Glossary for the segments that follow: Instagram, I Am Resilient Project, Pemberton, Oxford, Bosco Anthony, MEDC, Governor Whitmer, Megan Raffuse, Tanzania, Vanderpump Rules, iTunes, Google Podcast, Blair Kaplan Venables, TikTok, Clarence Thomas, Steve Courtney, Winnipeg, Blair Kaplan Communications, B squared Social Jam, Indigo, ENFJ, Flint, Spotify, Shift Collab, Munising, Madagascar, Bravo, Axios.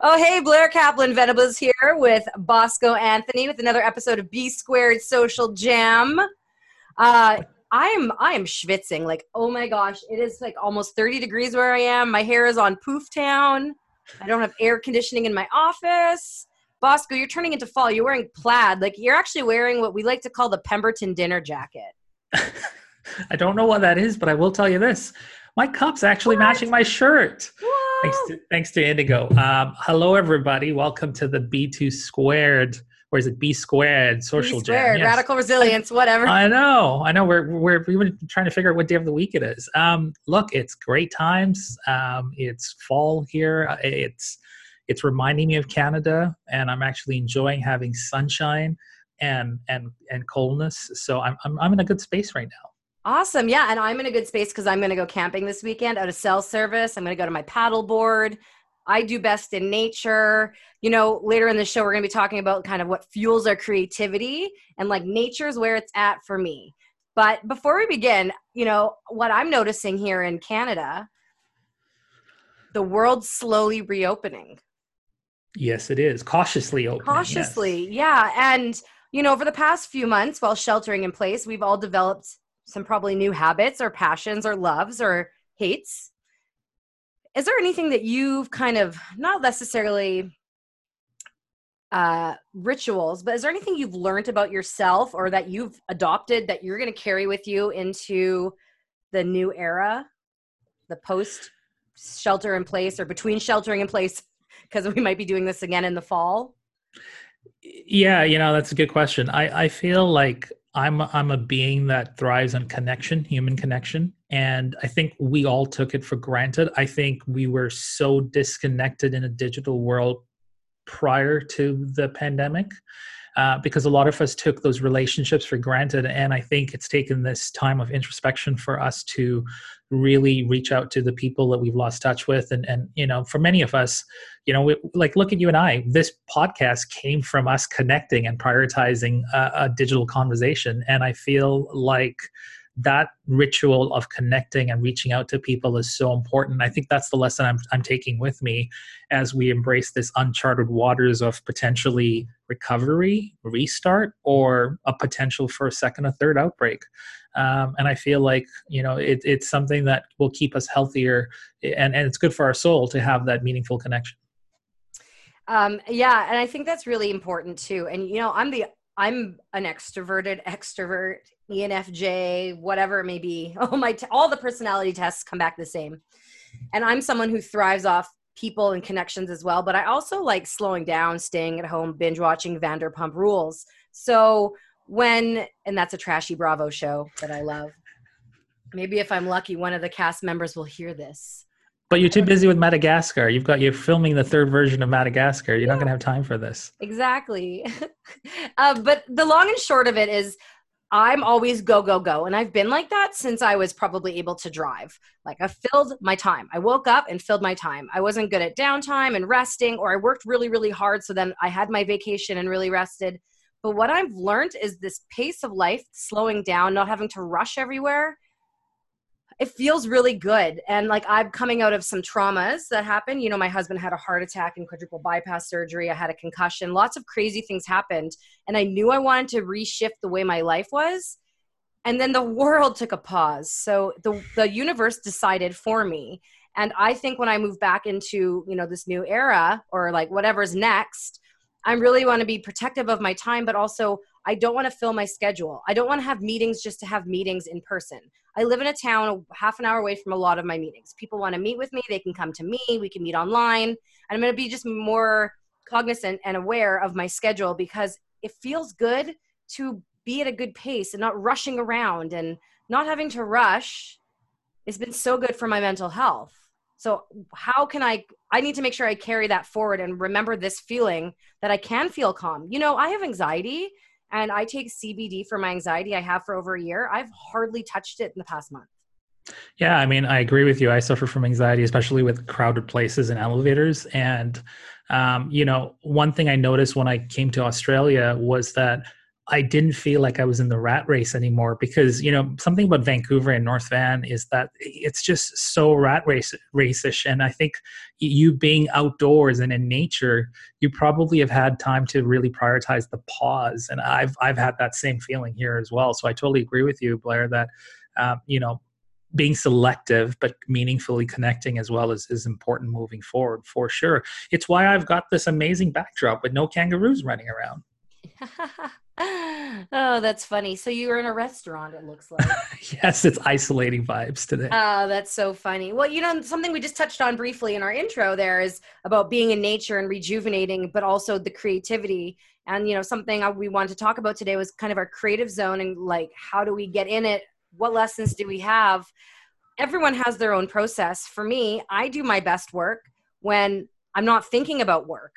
Oh, hey, Blair Kaplan Venables here with Bosco Anthony with another episode of B squared Social Jam. I am schwitzing. Like, oh my gosh, it is like almost 30 degrees where I am. My hair is on poof town. I don't have air conditioning in my office. Bosco, you're turning into fall. You're wearing plaid. Like, you're actually wearing what we like to call the Pemberton dinner jacket. I don't know what that is, but I will tell you this. My cup's actually matching my shirt. Thanks to Indigo. Hello, everybody. Welcome to the B2 squared, or is it B squared social jam? B squared, yes. Radical resilience, whatever. I know. We've been trying to figure out what day of the week it is. Look, it's great times. It's fall here. It's reminding me of Canada, and I'm actually enjoying having sunshine and coldness. So I'm in a good space right now. Awesome. Yeah. And I'm in a good space because I'm going to go camping this weekend out of cell service. I'm going to go to my paddle board. I do best in nature. You know, later in the show, we're going to be talking about kind of what fuels our creativity, and like nature's where it's at for me. But before we begin, you know, what I'm noticing here in Canada, the world's slowly reopening. Yes, it is. Cautiously opening. Cautiously. Yes. Yeah. And, you know, over the past few months while sheltering in place, we've all developed some probably new habits or passions or loves or hates. Is there anything that you've kind of, not necessarily rituals, but is there anything you've learned about yourself or that you've adopted that you're going to carry with you into the new era, the post shelter in place or between sheltering in place, because we might be doing this again in the fall? Yeah, you know, that's a good question. I feel like I'm a being that thrives on connection, human connection. And I think we all took it for granted. I think we were so disconnected in a digital world prior to the pandemic because a lot of us took those relationships for granted. And I think it's taken this time of introspection for us to really reach out to the people that we've lost touch with. And you know, for many of us, you know, like look at you and I, this podcast came from us connecting and prioritizing a digital conversation. And I feel like that ritual of connecting and reaching out to people is so important. I think that's the lesson I'm taking with me as we embrace this uncharted waters of potentially recovery, restart, or a potential for a second or third outbreak. And I feel like, you know, it's something that will keep us healthier, and it's good for our soul to have that meaningful connection. Yeah. And I think that's really important too. And, you know, I'm an extroverted extrovert, ENFJ, whatever it may be. All the personality tests come back the same. And I'm someone who thrives off people and connections as well. But I also like slowing down, staying at home, binge watching Vanderpump Rules. So and that's a trashy Bravo show that I love. Maybe if I'm lucky, one of the cast members will hear this. But you're too busy with Madagascar. You're filming the third version of Madagascar. You're not going to have time for this. Exactly. But the long and short of it is I'm always go, go, go. And I've been like that since I was probably able to drive. Like I filled my time. I woke up and filled my time. I wasn't good at downtime and resting, or I worked really, really hard. So then I had my vacation and really rested. But what I've learned is this pace of life, slowing down, not having to rush everywhere. It feels really good. And like I'm coming out of some traumas that happened. You know, my husband had a heart attack and quadruple bypass surgery. I had a concussion. Lots of crazy things happened. And I knew I wanted to reshift the way my life was. And then the world took a pause. So the universe decided for me. And I think when I move back into, you know, this new era or like whatever's next, I really want to be protective of my time, but also I don't want to fill my schedule. I don't want to have meetings just to have meetings in person. I live in a town half an hour away from a lot of my meetings. People want to meet with me. They can come to me. We can meet online. And I'm going to be just more cognizant and aware of my schedule because it feels good to be at a good pace and not rushing around and not having to rush. It's been so good for my mental health. So how can I need to make sure I carry that forward and remember this feeling that I can feel calm. You know, I have anxiety and I take CBD for my anxiety. I have for over a year. I've hardly touched it in the past month. Yeah. I mean, I agree with you. I suffer from anxiety, especially with crowded places and elevators. And, you know, one thing I noticed when I came to Australia was that I didn't feel like I was in the rat race anymore, because, you know, something about Vancouver and North Van is that it's just so rat race-ish. And I think you being outdoors and in nature, you probably have had time to really prioritize the pause. And I've had that same feeling here as well. So I totally agree with you, Blair, that, you know, being selective but meaningfully connecting as well is important moving forward for sure. It's why I've got this amazing backdrop with no kangaroos running around. Oh, that's funny. So you were in a restaurant, it looks like. Yes, it's isolating vibes today. Oh, that's so funny. Well, you know, something we just touched on briefly in our intro there is about being in nature and rejuvenating, but also the creativity. And, you know, something we wanted to talk about today was kind of our creative zone and like, how do we get in it? What lessons do we have? Everyone has their own process. For me, I do my best work when I'm not thinking about work.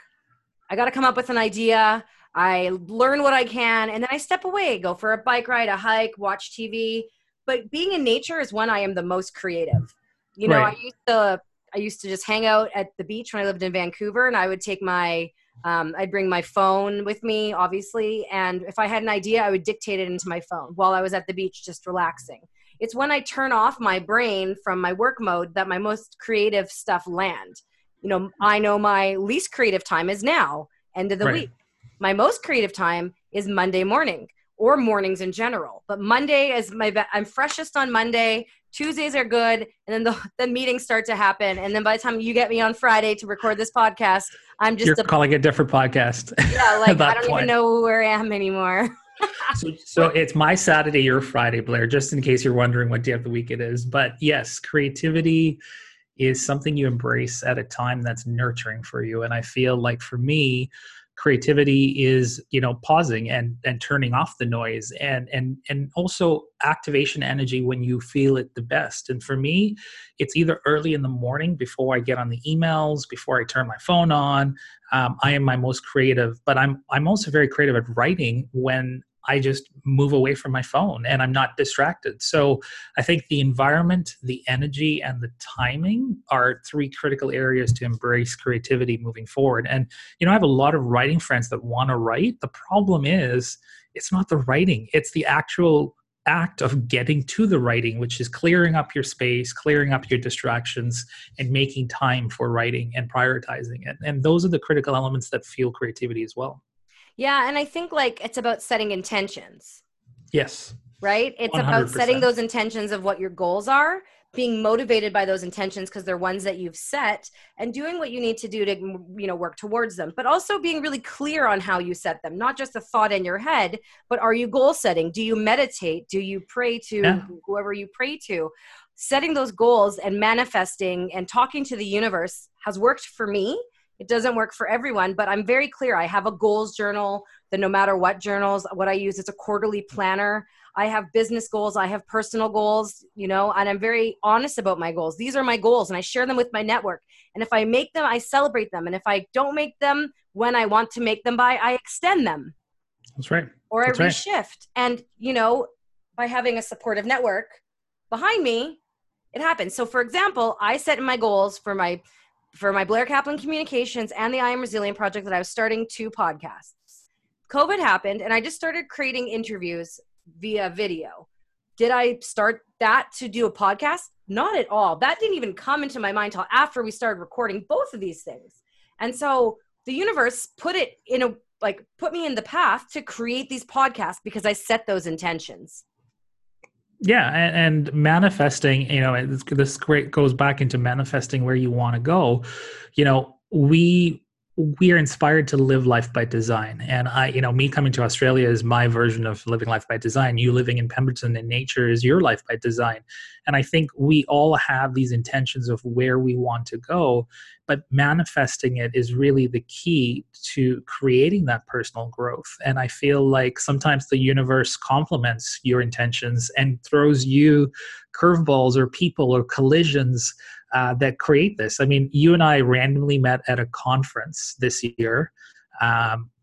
I got to come up with an idea. I learn what I can, and then I step away, go for a bike ride, a hike, watch TV. But being in nature is when I am the most creative. You know, right. I used to just hang out at the beach when I lived in Vancouver, and I would take my, I'd bring my phone with me, obviously. And if I had an idea, I would dictate it into my phone while I was at the beach, just relaxing. It's when I turn off my brain from my work mode that my most creative stuff land. You know, I know my least creative time is now, end of the week. My most creative time is Monday morning or mornings in general. But Monday is I'm freshest on Monday. Tuesdays are good. And then the meetings start to happen. And then by the time you get me on Friday to record this podcast, I'm just... You're calling a different podcast. Yeah, like I don't even know where I am anymore. So it's my Saturday, your Friday, Blair, just in case you're wondering what day of the week it is. But yes, creativity is something you embrace at a time that's nurturing for you. And I feel like for me... creativity is, you know, pausing and turning off the noise and also activation energy when you feel it the best. And for me, it's either early in the morning before I get on the emails, before I turn my phone on. I am my most creative, but I'm also very creative at writing when I just move away from my phone and I'm not distracted. So I think the environment, the energy, and the timing are three critical areas to embrace creativity moving forward. And, you know, I have a lot of writing friends that want to write. The problem is it's not the writing. It's the actual act of getting to the writing, which is clearing up your space, clearing up your distractions, and making time for writing and prioritizing it. And those are the critical elements that fuel creativity as well. Yeah. And I think like it's about setting intentions. Yes. Right? It's 100%. About setting those intentions of what your goals are, being motivated by those intentions because they're ones that you've set, and doing what you need to do to, you know, work towards them, but also being really clear on how you set them, not just a thought in your head, but are you goal setting? Do you meditate? Do you pray to whoever you pray to? Setting those goals and manifesting and talking to the universe has worked for me. It doesn't work for everyone, but I'm very clear. I have a goals journal, the no matter what journals, what I use, it's a quarterly planner. I have business goals. I have personal goals, you know, and I'm very honest about my goals. These are my goals and I share them with my network. And if I make them, I celebrate them. And if I don't make them when I want to make them by, I extend them. That's right. Or I reshift. And, you know, by having a supportive network behind me, it happens. So for example, I set my goals for my Blair Kaplan Communications and the I Am Resilient Project that I was starting two podcasts. COVID happened and I just started creating interviews via video. Did I start that to do a podcast? Not at all. That didn't even come into my mind till after we started recording both of these things. And so the universe put me in the path to create these podcasts because I set those intentions. Yeah. And manifesting, you know, this great goes back into manifesting where you want to go. You know, we are inspired to live life by design. And I, you know, me coming to Australia is my version of living life by design. You living in Pemberton in nature is your life by design. And I think we all have these intentions of where we want to go, but manifesting it is really the key to creating that personal growth. And I feel like sometimes the universe complements your intentions and throws you curveballs or people or collisions that create this. I mean, you and I randomly met at a conference this year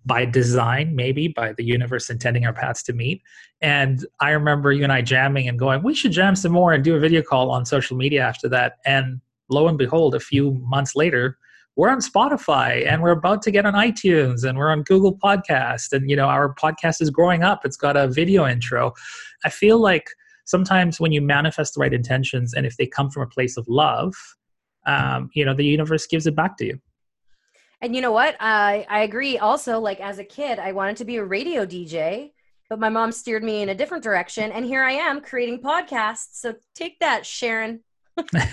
by design, maybe by the universe intending our paths to meet. And I remember you and I jamming and going, we should jam some more and do a video call on social media after that. And lo and behold, a few months later, we're on Spotify and we're about to get on iTunes and we're on Google Podcast. And, you know, our podcast is growing up. It's got a video intro. I feel like sometimes when you manifest the right intentions and if they come from a place of love, you know, the universe gives it back to you. And you know what? I agree. Also, like as a kid, I wanted to be a radio DJ, but my mom steered me in a different direction. And here I am creating podcasts. So take that, Sharon.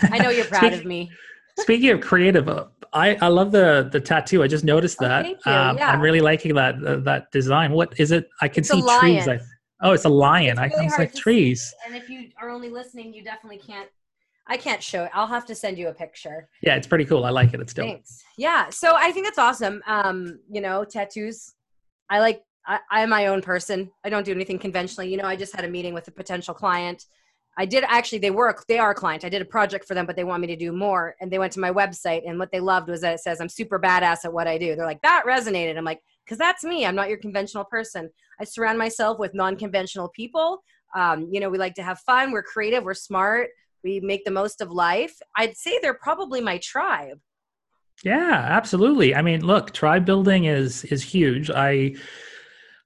I know you're proud of me. Speaking of creative, I love the tattoo. I just noticed that. Oh, yeah. I'm really liking that design. What is it? I can see trees. Oh, it's a lion. It's really I was like trees. See. And if you are only listening, you definitely can't. I can't show it. I'll have to send you a picture. Yeah, it's pretty cool. I like it. It's dope. Thanks. Yeah. So I think that's awesome. You know, tattoos. I'm my own person. I don't do anything conventionally. You know, I just had a meeting with a potential client. I did actually, they are a client. I did a project for them, but they want me to do more. And they went to my website and what they loved was that it says, I'm super badass at what I do. They're like, that resonated. I'm like, cause that's me. I'm not your conventional person. I surround myself with non-conventional people. You know, we like to have fun. We're creative. We're smart. We make the most of life. I'd say they're probably my tribe. Yeah, absolutely. I mean, look, tribe building is huge.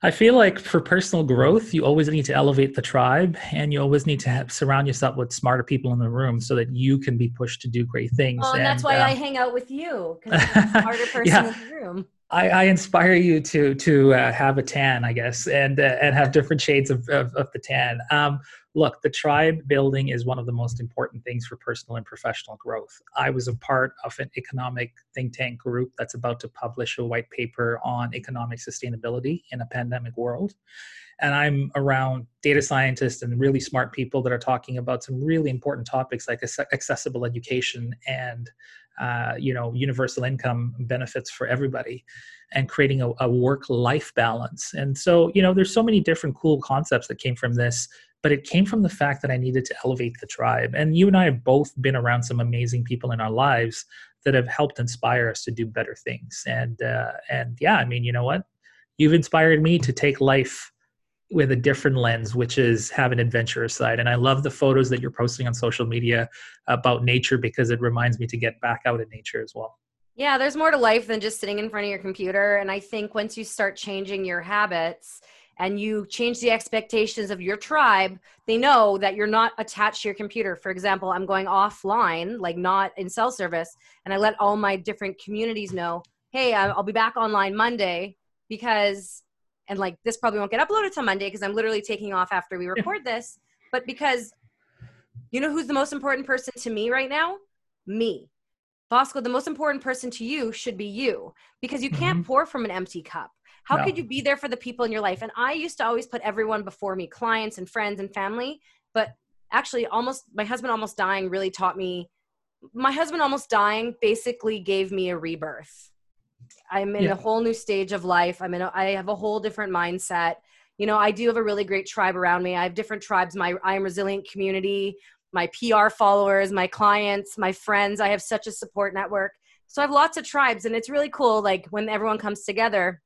I feel like for personal growth, you always need to elevate the tribe and you always need to surround yourself with smarter people in the room so that you can be pushed to do great things. Oh, and that's why I hang out with you because you're a smarter person in the room. I inspire you to have a tan, I guess, and have different shades of the tan. Look, the tribe building is one of the most important things for personal and professional growth. I was a part of an economic think tank group that's about to publish a white paper on economic sustainability in a pandemic world. And I'm around data scientists and really smart people that are talking about some really important topics like accessible education and you know, universal income benefits for everybody and creating a work-life balance. And so, you know, there's so many different cool concepts that came from this, but it came from the fact that I needed to elevate the tribe. And you and I have both been around some amazing people in our lives that have helped inspire us to do better things. And yeah, I mean, you know what? You've inspired me to take life with a different lens, which is have an adventurous side. And I love the photos that you're posting on social media about nature because it reminds me to get back out in nature as well. Yeah, there's more to life than just sitting in front of your computer. And I think once you start changing your habits and you change the expectations of your tribe, they know that you're not attached to your computer. For example, I'm going offline, like not in cell service. And I let all my different communities know, hey, I'll be back online Monday because... And like this probably won't get uploaded till Monday because I'm literally taking off after we record this. But because you know who's the most important person to me right now? Me. Bosco, the most important person to you should be you because you can't pour from an empty cup. How could you be there for the people in your life? And I used to always put everyone before me, clients and friends and family. But actually my husband almost dying really taught me. My husband almost dying basically gave me a rebirth. I'm in a whole new stage of life. I have a whole different mindset. You know, I do have a really great tribe around me. I have different tribes, my I Am Resilient community, my PR followers, my clients, my friends. I have such a support network. So I have lots of tribes and it's really cool. Like when everyone comes together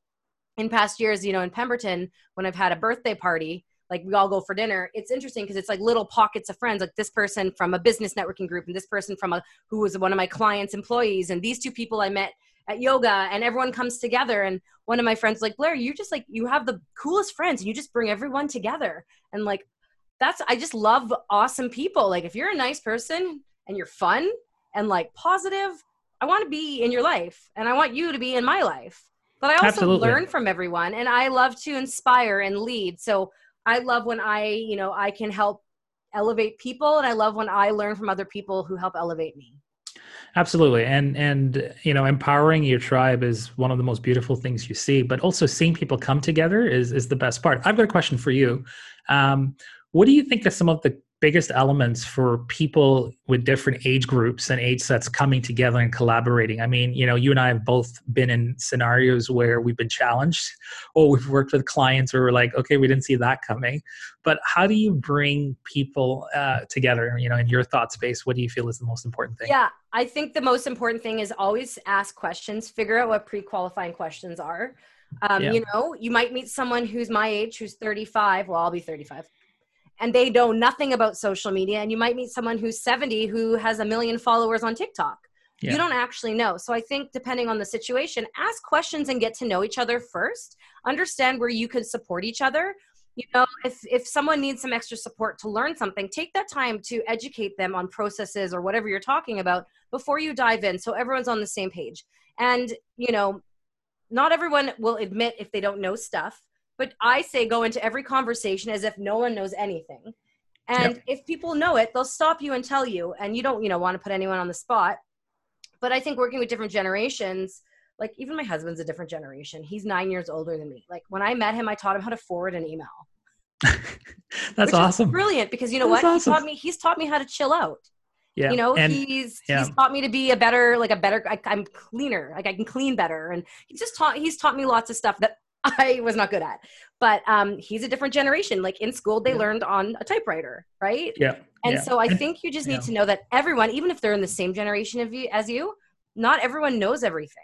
in past years, you know, in Pemberton, when I've had a birthday party, like we all go for dinner. It's interesting because it's like little pockets of friends, like this person from a business networking group and this person from who was one of my clients' employees. And these two people I met at yoga and everyone comes together. And one of my friends like, Blair, you just like, you have the coolest friends and you just bring everyone together. And like, I just love awesome people. Like if you're a nice person and you're fun and like positive, I want to be in your life and I want you to be in my life. But I also learn from everyone and I love to inspire and lead. So I love when you know, I can help elevate people and I love when I learn from other people who help elevate me. Absolutely. And, you know, empowering your tribe is one of the most beautiful things you see, but also seeing people come together is the best part. I've got a question for you. What do you think are some of the biggest elements for people with different age groups and age sets coming together and collaborating? I mean, you know, you and I have both been in scenarios where we've been challenged or we've worked with clients where we're like, okay, we didn't see that coming, but how do you bring people together, you know, in your thought space? What do you feel is the most important thing? Yeah, I think the most important thing is always ask questions, figure out what pre-qualifying questions are. You know, you might meet someone who's my age, who's 35. Well, I'll be 35. And they know nothing about social media. And you might meet someone who's 70 who has a million followers on TikTok. Yeah. You don't actually know. So I think depending on the situation, ask questions and get to know each other first. Understand where you could support each other. You know, if someone needs some extra support to learn something, take that time to educate them on processes or whatever you're talking about before you dive in, so everyone's on the same page. And, you know, not everyone will admit if they don't know stuff, but I say go into every conversation as if no one knows anything. And if people know it, they'll stop you and tell you, and you don't, you know, want to put anyone on the spot. But I think working with different generations, like even my husband's a different generation. He's 9 years older than me. Like when I met him, I taught him how to forward an email. That's awesome. Brilliant. Because you know what? Awesome. He's taught me how to chill out. Yeah. You know, and he's taught me to be I'm cleaner. Like I can clean better. And he's taught me lots of stuff that I was not good at, but he's a different generation. Like in school, they learned on a typewriter, right? Yeah. And so I think you just need to know that everyone, even if they're in the same generation of you as you, not everyone knows everything.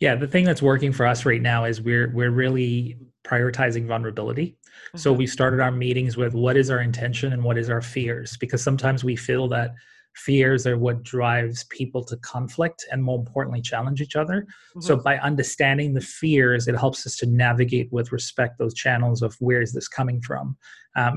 Yeah. The thing that's working for us right now is we're really prioritizing vulnerability. Mm-hmm. So we started our meetings with what is our intention and what is our fears, because sometimes we feel that fears are what drives people to conflict and, more importantly, challenge each other. Mm-hmm. So by understanding the fears, it helps us to navigate with respect those channels of where is this coming from.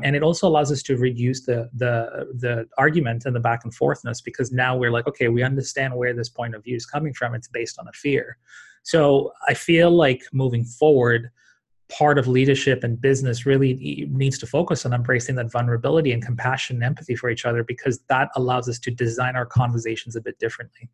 And it also allows us to reduce the argument and the back and forthness, because now we're like, okay, we understand where this point of view is coming from. It's based on a fear. So I feel like moving forward, part of leadership and business really needs to focus on embracing that vulnerability and compassion and empathy for each other, because that allows us to design our conversations a bit differently.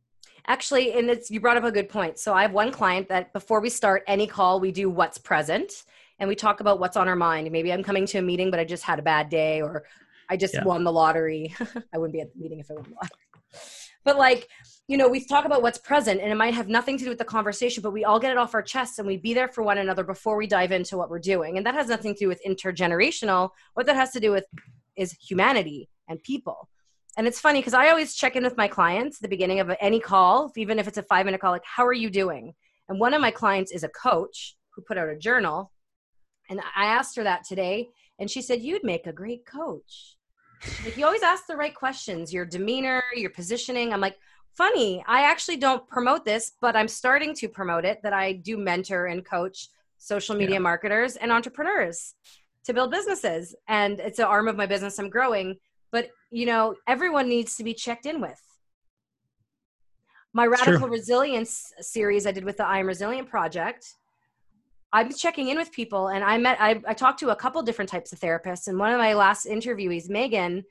Actually, and you brought up a good point. So I have one client that before we start any call, we do what's present and we talk about what's on our mind. Maybe I'm coming to a meeting, but I just had a bad day, or I just won the lottery. I wouldn't be at the meeting if I won the lottery. But like, you know, we talk about what's present and it might have nothing to do with the conversation, but we all get it off our chests and we be there for one another before we dive into what we're doing. And that has nothing to do with intergenerational. What that has to do with is humanity and people. And it's funny because I always check in with my clients at the beginning of any call, even if it's a 5-minute call, like, how are you doing? And one of my clients is a coach who put out a journal. And I asked her that today. And she said, you'd make a great coach. Like, you always ask the right questions, your demeanor, your positioning. I'm like, funny, I actually don't promote this, but I'm starting to promote it, that I do mentor and coach social media marketers and entrepreneurs to build businesses. And it's an arm of my business I'm growing, but you know, everyone needs to be checked in with. My Radical Resilience series I did with the I Am Resilient Project, I'm checking in with people, and I talked to a couple different types of therapists. And one of my last interviewees, Megan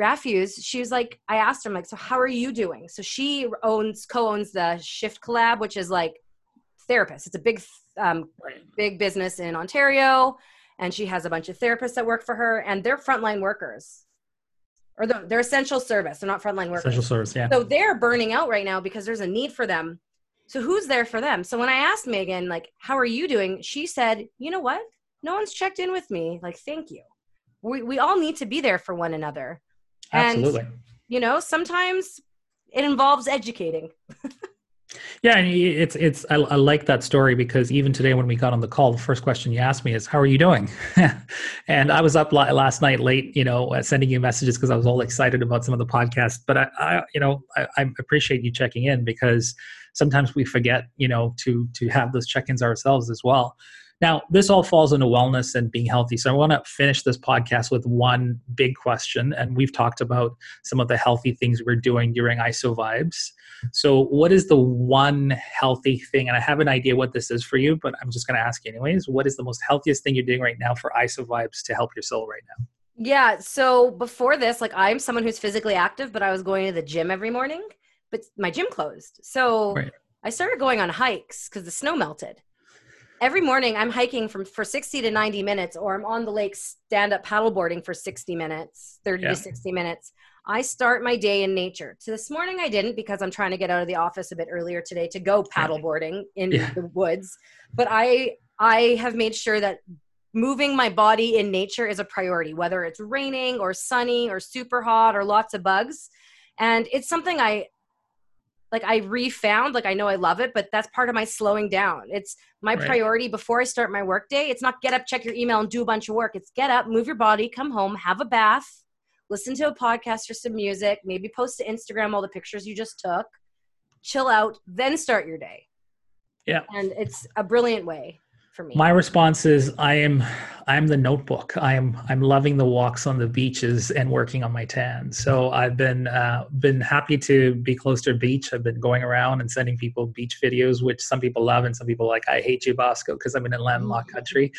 Raffuse, she was like, I asked her, I'm like, so how are you doing? So she co-owns the Shift Collab, which is like therapists. It's a big business in Ontario. And she has a bunch of therapists that work for her, and they're frontline workers, or they're essential service. They're not frontline workers. Essential service, yeah. So they're burning out right now because there's a need for them. So who's there for them? So when I asked Megan, like, how are you doing? She said, you know what? No one's checked in with me. Like, thank you. We all need to be there for one another. Absolutely. And, you know, sometimes it involves educating. Yeah. And I like that story, because even today when we got on the call, the first question you asked me is, how are you doing? And I was up last night late, you know, sending you messages because I was all excited about some of the podcasts. But I appreciate you checking in, because sometimes we forget, you know, to have those check-ins ourselves as well. Now, this all falls into wellness and being healthy. So I want to finish this podcast with one big question. And we've talked about some of the healthy things we're doing during ISO Vibes. So what is the one healthy thing? And I have an idea what this is for you, but I'm just going to ask you anyways. What is the most healthiest thing you're doing right now for ISO Vibes to help your soul right now? Yeah. So before this, like, I'm someone who's physically active, but I was going to the gym every morning, but my gym closed. So I started going on hikes because the snow melted. Every morning I'm hiking for 60 to 90 minutes, or I'm on the lake stand-up paddleboarding for 60 minutes, 30 to 60 minutes. I start my day in nature. So this morning I didn't, because I'm trying to get out of the office a bit earlier today to go paddleboarding in the woods. But I have made sure that moving my body in nature is a priority, whether it's raining or sunny or super hot or lots of bugs. And it's something I refound, like, I know I love it, but that's part of my slowing down. It's my priority before I start my workday. It's not get up, check your email, and do a bunch of work. It's get up, move your body, come home, have a bath, listen to a podcast or some music, maybe post to Instagram all the pictures you just took, chill out, then start your day. Yeah. And it's a brilliant way for me. My response is I'm the notebook. I'm loving the walks on the beaches and working on my tan. So I've been happy to be close to a beach. I've been going around and sending people beach videos, which some people love and some people are like, I hate you, Bosco, because I'm in a landlocked country.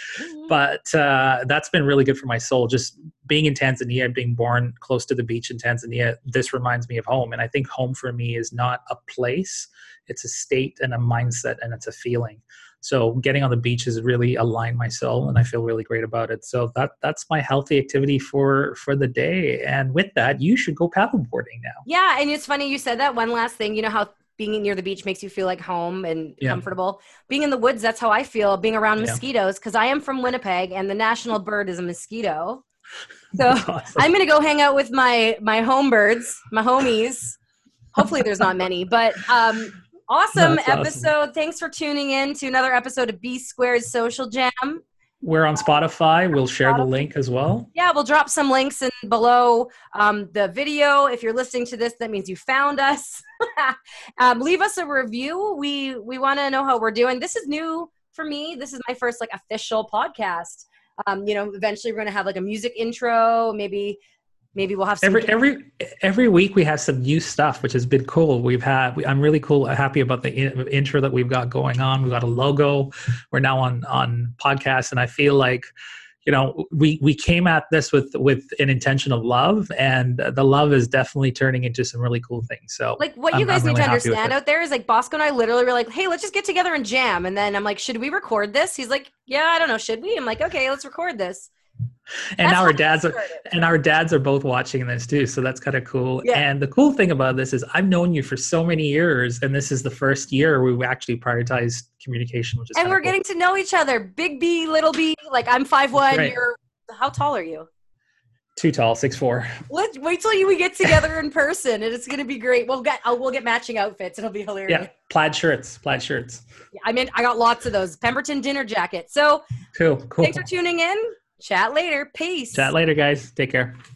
But that's been really good for my soul. Just being in Tanzania, being born close to the beach in Tanzania, this reminds me of home. And I think home for me is not a place. It's a state and a mindset and it's a feeling. So getting on the beach has really aligned my soul and I feel really great about it. So that's my healthy activity for the day. And with that, you should go paddleboarding now. Yeah. And it's funny you said that. One last thing, you know how being near the beach makes you feel like home and comfortable. Being in the woods, that's how I feel, being around mosquitoes, because I am from Winnipeg and the national bird is a mosquito. So awesome. I'm going to go hang out with my home birds, my homies. Hopefully there's not many, but awesome episode. Awesome. Thanks for tuning in to another episode of B Squared Social Jam. We're on Spotify. We'll share the link as well. Yeah, we'll drop some links in below the video. If you're listening to this, that means you found us. Leave us a review. We want to know how we're doing. This is new for me. This is my first like official podcast. You know, eventually we're going to have like a music intro, maybe we'll have some every week we have some new stuff, which has been cool. I'm really happy about the intro that we've got going on. We've got a logo. We're now on podcasts. And I feel like, you know, we came at this with an intention of love, and the love is definitely turning into some really cool things. So like what you guys need to understand out there is like Bosco and I literally were like, hey, let's just get together and jam. And then I'm like, should we record this? He's like, yeah, I don't know. Should we? I'm like, okay, let's record this. And our dads are both watching this too. So that's kind of cool. Yeah. And the cool thing about this is I've known you for so many years and this is the first year we actually prioritized communication, which is and we're getting to know each other. Big B, little B, like I'm 5'1". Right. How tall are you? Too tall, 6'4". Wait till we get together in person and it's going to be great. We'll get matching outfits. It'll be hilarious. Yeah. Plaid shirts. Yeah, I mean, I got lots of those Pemberton dinner jackets. So cool. Thanks for tuning in. Chat later. Peace. Chat later, guys. Take care.